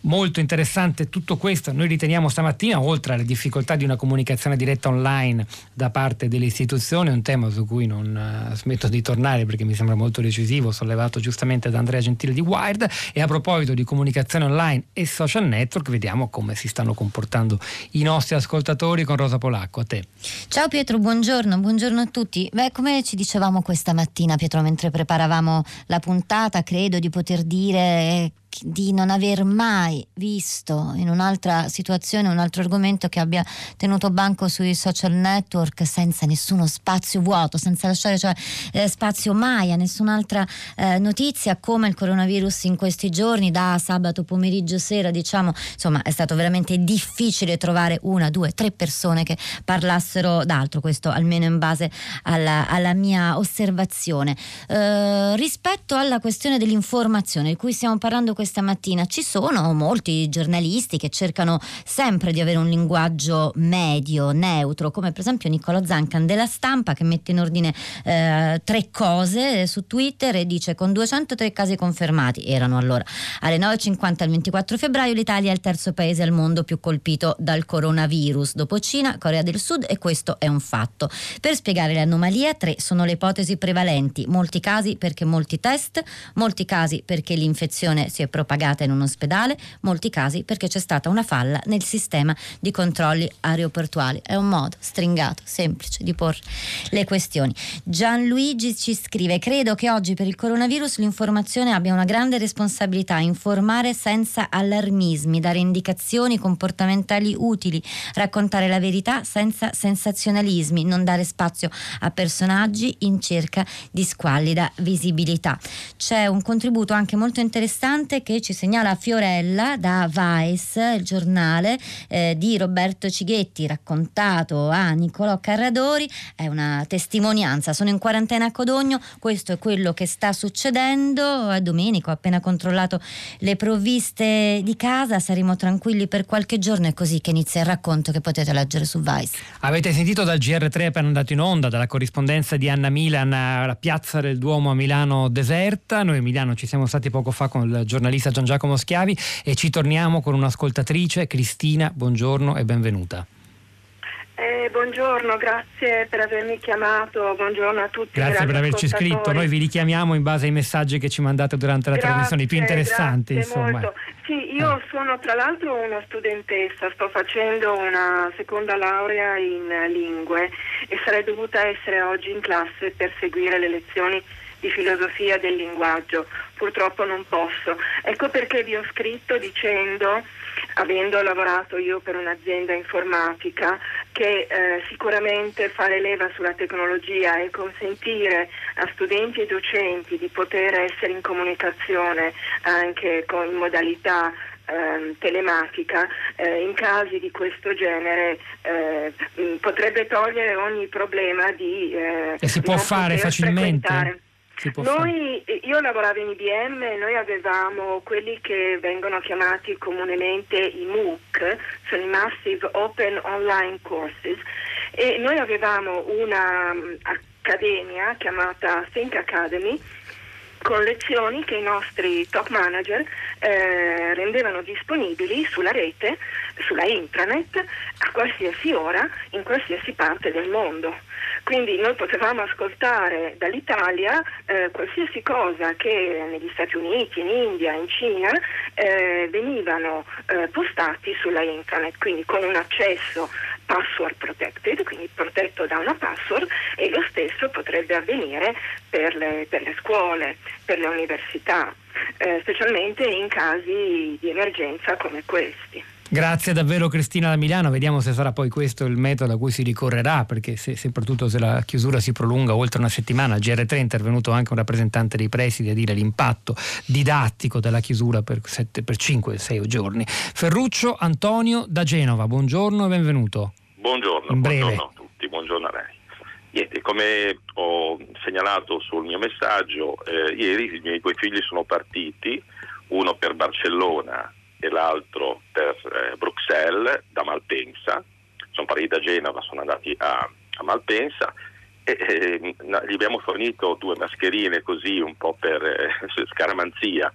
Molto interessante tutto questo, noi riteniamo stamattina, oltre alle difficoltà di una comunicazione diretta online da parte delle istituzioni, un tema su cui non smetto di tornare perché mi sembra molto decisivo, sollevato giustamente da Andrea Gentile di Wired. E a proposito di comunicazione online e social network, vediamo come si stanno comportando i nostri ascoltatori con Rosa Polacco. A te. Ciao Pietro, buongiorno a tutti. Beh, come ci dicevamo questa mattina, Pietro, mentre preparavamo la puntata, credo di poter dire di non aver mai visto in un'altra situazione un altro argomento che abbia tenuto banco sui social network senza nessuno spazio vuoto, senza lasciare spazio mai a nessun'altra notizia come il coronavirus in questi giorni. Da sabato pomeriggio sera, diciamo, insomma, è stato veramente difficile trovare 1, 2, 3 persone che parlassero d'altro, questo almeno in base alla mia osservazione. Rispetto alla questione dell'informazione di cui stiamo parlando questa mattina, ci sono molti giornalisti che cercano sempre di avere un linguaggio medio, neutro, come per esempio Nicola Zancan della Stampa, che mette in ordine 3 cose su Twitter e dice: con 203 casi confermati, erano allora alle 9:50 il 24 febbraio, l'Italia è il 3° paese al mondo più colpito dal coronavirus, dopo Cina, Corea del Sud, e questo è un fatto. Per spiegare l'anomalia, 3 sono le ipotesi prevalenti: molti casi perché molti test, molti casi perché l'infezione si è propagata in un ospedale, molti casi perché c'è stata una falla nel sistema di controlli aeroportuali. È un modo stringato, semplice di porre le questioni. Gianluigi ci scrive: credo che oggi per il coronavirus l'informazione abbia una grande responsabilità, informare senza allarmismi, dare indicazioni comportamentali utili, raccontare la verità senza sensazionalismi, non dare spazio a personaggi in cerca di squallida visibilità. C'è un contributo anche molto interessante importante che ci segnala Fiorella da Vice, Il Giornale, di Roberto Cighetti, raccontato a Niccolò Carradori. È una testimonianza: sono in quarantena a Codogno, questo è quello che sta succedendo. È Domenico, ho appena controllato le provviste di casa, saremo tranquilli per qualche giorno. È così che inizia il racconto che potete leggere su Vice. Avete sentito dal GR3 appena andato in onda, dalla corrispondenza di Anna Milan, alla piazza del Duomo a Milano deserta. Noi a Milano ci siamo stati poco fa con il giornalista Gian Giacomo Schiavi e ci torniamo con un'ascoltatrice, Cristina. Buongiorno e benvenuta. Buongiorno, grazie per avermi chiamato, buongiorno a tutti. Grazie per averci scritto, noi vi richiamiamo in base ai messaggi che ci mandate durante la trasmissione, i più interessanti insomma. Molto. Sì, io sono tra l'altro una studentessa, sto facendo una seconda laurea in lingue e sarei dovuta essere oggi in classe per seguire le lezioni di filosofia del linguaggio, purtroppo non posso. Ecco perché vi ho scritto dicendo, avendo lavorato io per un'azienda informatica, che sicuramente fare leva sulla tecnologia e consentire a studenti e docenti di poter essere in comunicazione anche con modalità telematica, in casi di questo genere potrebbe togliere ogni problema di e si può fare facilmente frequentare. Io lavoravo in IBM e noi avevamo quelli che vengono chiamati comunemente i MOOC, sono i Massive Open Online Courses, e noi avevamo una accademia chiamata Think Academy con lezioni che i nostri top manager rendevano disponibili sulla rete, sulla intranet, a qualsiasi ora, in qualsiasi parte del mondo. Quindi noi potevamo ascoltare dall'Italia qualsiasi cosa che negli Stati Uniti, in India, in Cina venivano postati sulla internet, quindi con un accesso password protected, quindi protetto da una password, e lo stesso potrebbe avvenire per le scuole, per le università, specialmente in casi di emergenza come questi. Grazie davvero Cristina da Milano, vediamo se sarà poi questo il metodo a cui si ricorrerà, perché se, soprattutto se la chiusura si prolunga oltre una settimana. Al GR3 è intervenuto anche un rappresentante dei presidi a dire l'impatto didattico della chiusura per 5-6 giorni. Ferruccio Antonio da Genova, buongiorno e benvenuto. Buongiorno, buongiorno a tutti, buongiorno a lei. Niente, come ho segnalato sul mio messaggio, ieri i miei due figli sono partiti, uno per Barcellona e l'altro per Bruxelles, da Malpensa. Sono partiti da Genova, sono andati a Malpensa e gli abbiamo fornito due mascherine così, un po' per scaramanzia,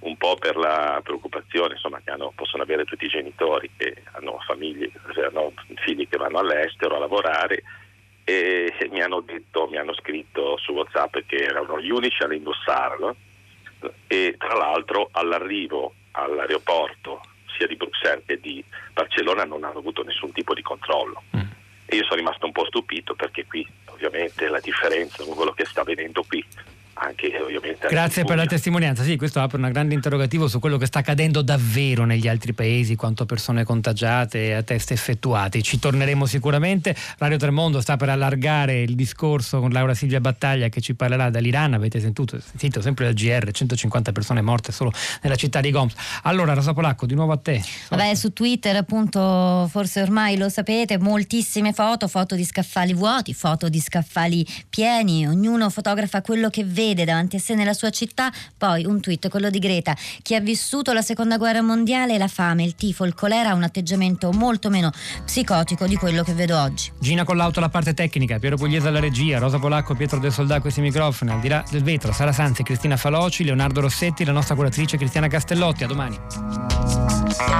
un po' per la preoccupazione insomma che possono avere tutti i genitori che hanno famiglie, cioè hanno figli che vanno all'estero a lavorare, e mi hanno scritto su WhatsApp che erano gli unici ad indossarlo, e tra l'altro all'arrivo all'aeroporto sia di Bruxelles che di Barcellona non hanno avuto nessun tipo di controllo. E io sono rimasto un po' stupito, perché qui ovviamente la differenza con quello che sta avvenendo qui anche ovviamente. Grazie per la testimonianza. Sì, questo apre una grande interrogativo su quello che sta accadendo davvero negli altri paesi, quanto persone contagiate a test effettuati. Ci torneremo sicuramente. Radio Tremondo sta per allargare il discorso con Laura Silvia Battaglia, che ci parlerà dall'Iran. Avete sentito sempre dal GR, 150 persone morte solo nella città di Homs. Allora Rosa Polacco, di nuovo a te. Vabbè, su Twitter appunto, forse ormai lo sapete, moltissime foto di scaffali vuoti, foto di scaffali pieni, ognuno fotografa quello che vede davanti a sé nella sua città. Poi un tweet, quello di Greta: chi ha vissuto la seconda guerra mondiale, la fame, il tifo, il colera ha un atteggiamento molto meno psicotico di quello che vedo oggi. Gina Collauto alla parte tecnica, Piero Pugliese alla regia, Rosa Polacco, Pietro De Soldà a questi microfoni, al di là del vetro Sara Sanzi, Cristina Faloci, Leonardo Rossetti, la nostra curatrice Cristiana Castellotti. A domani.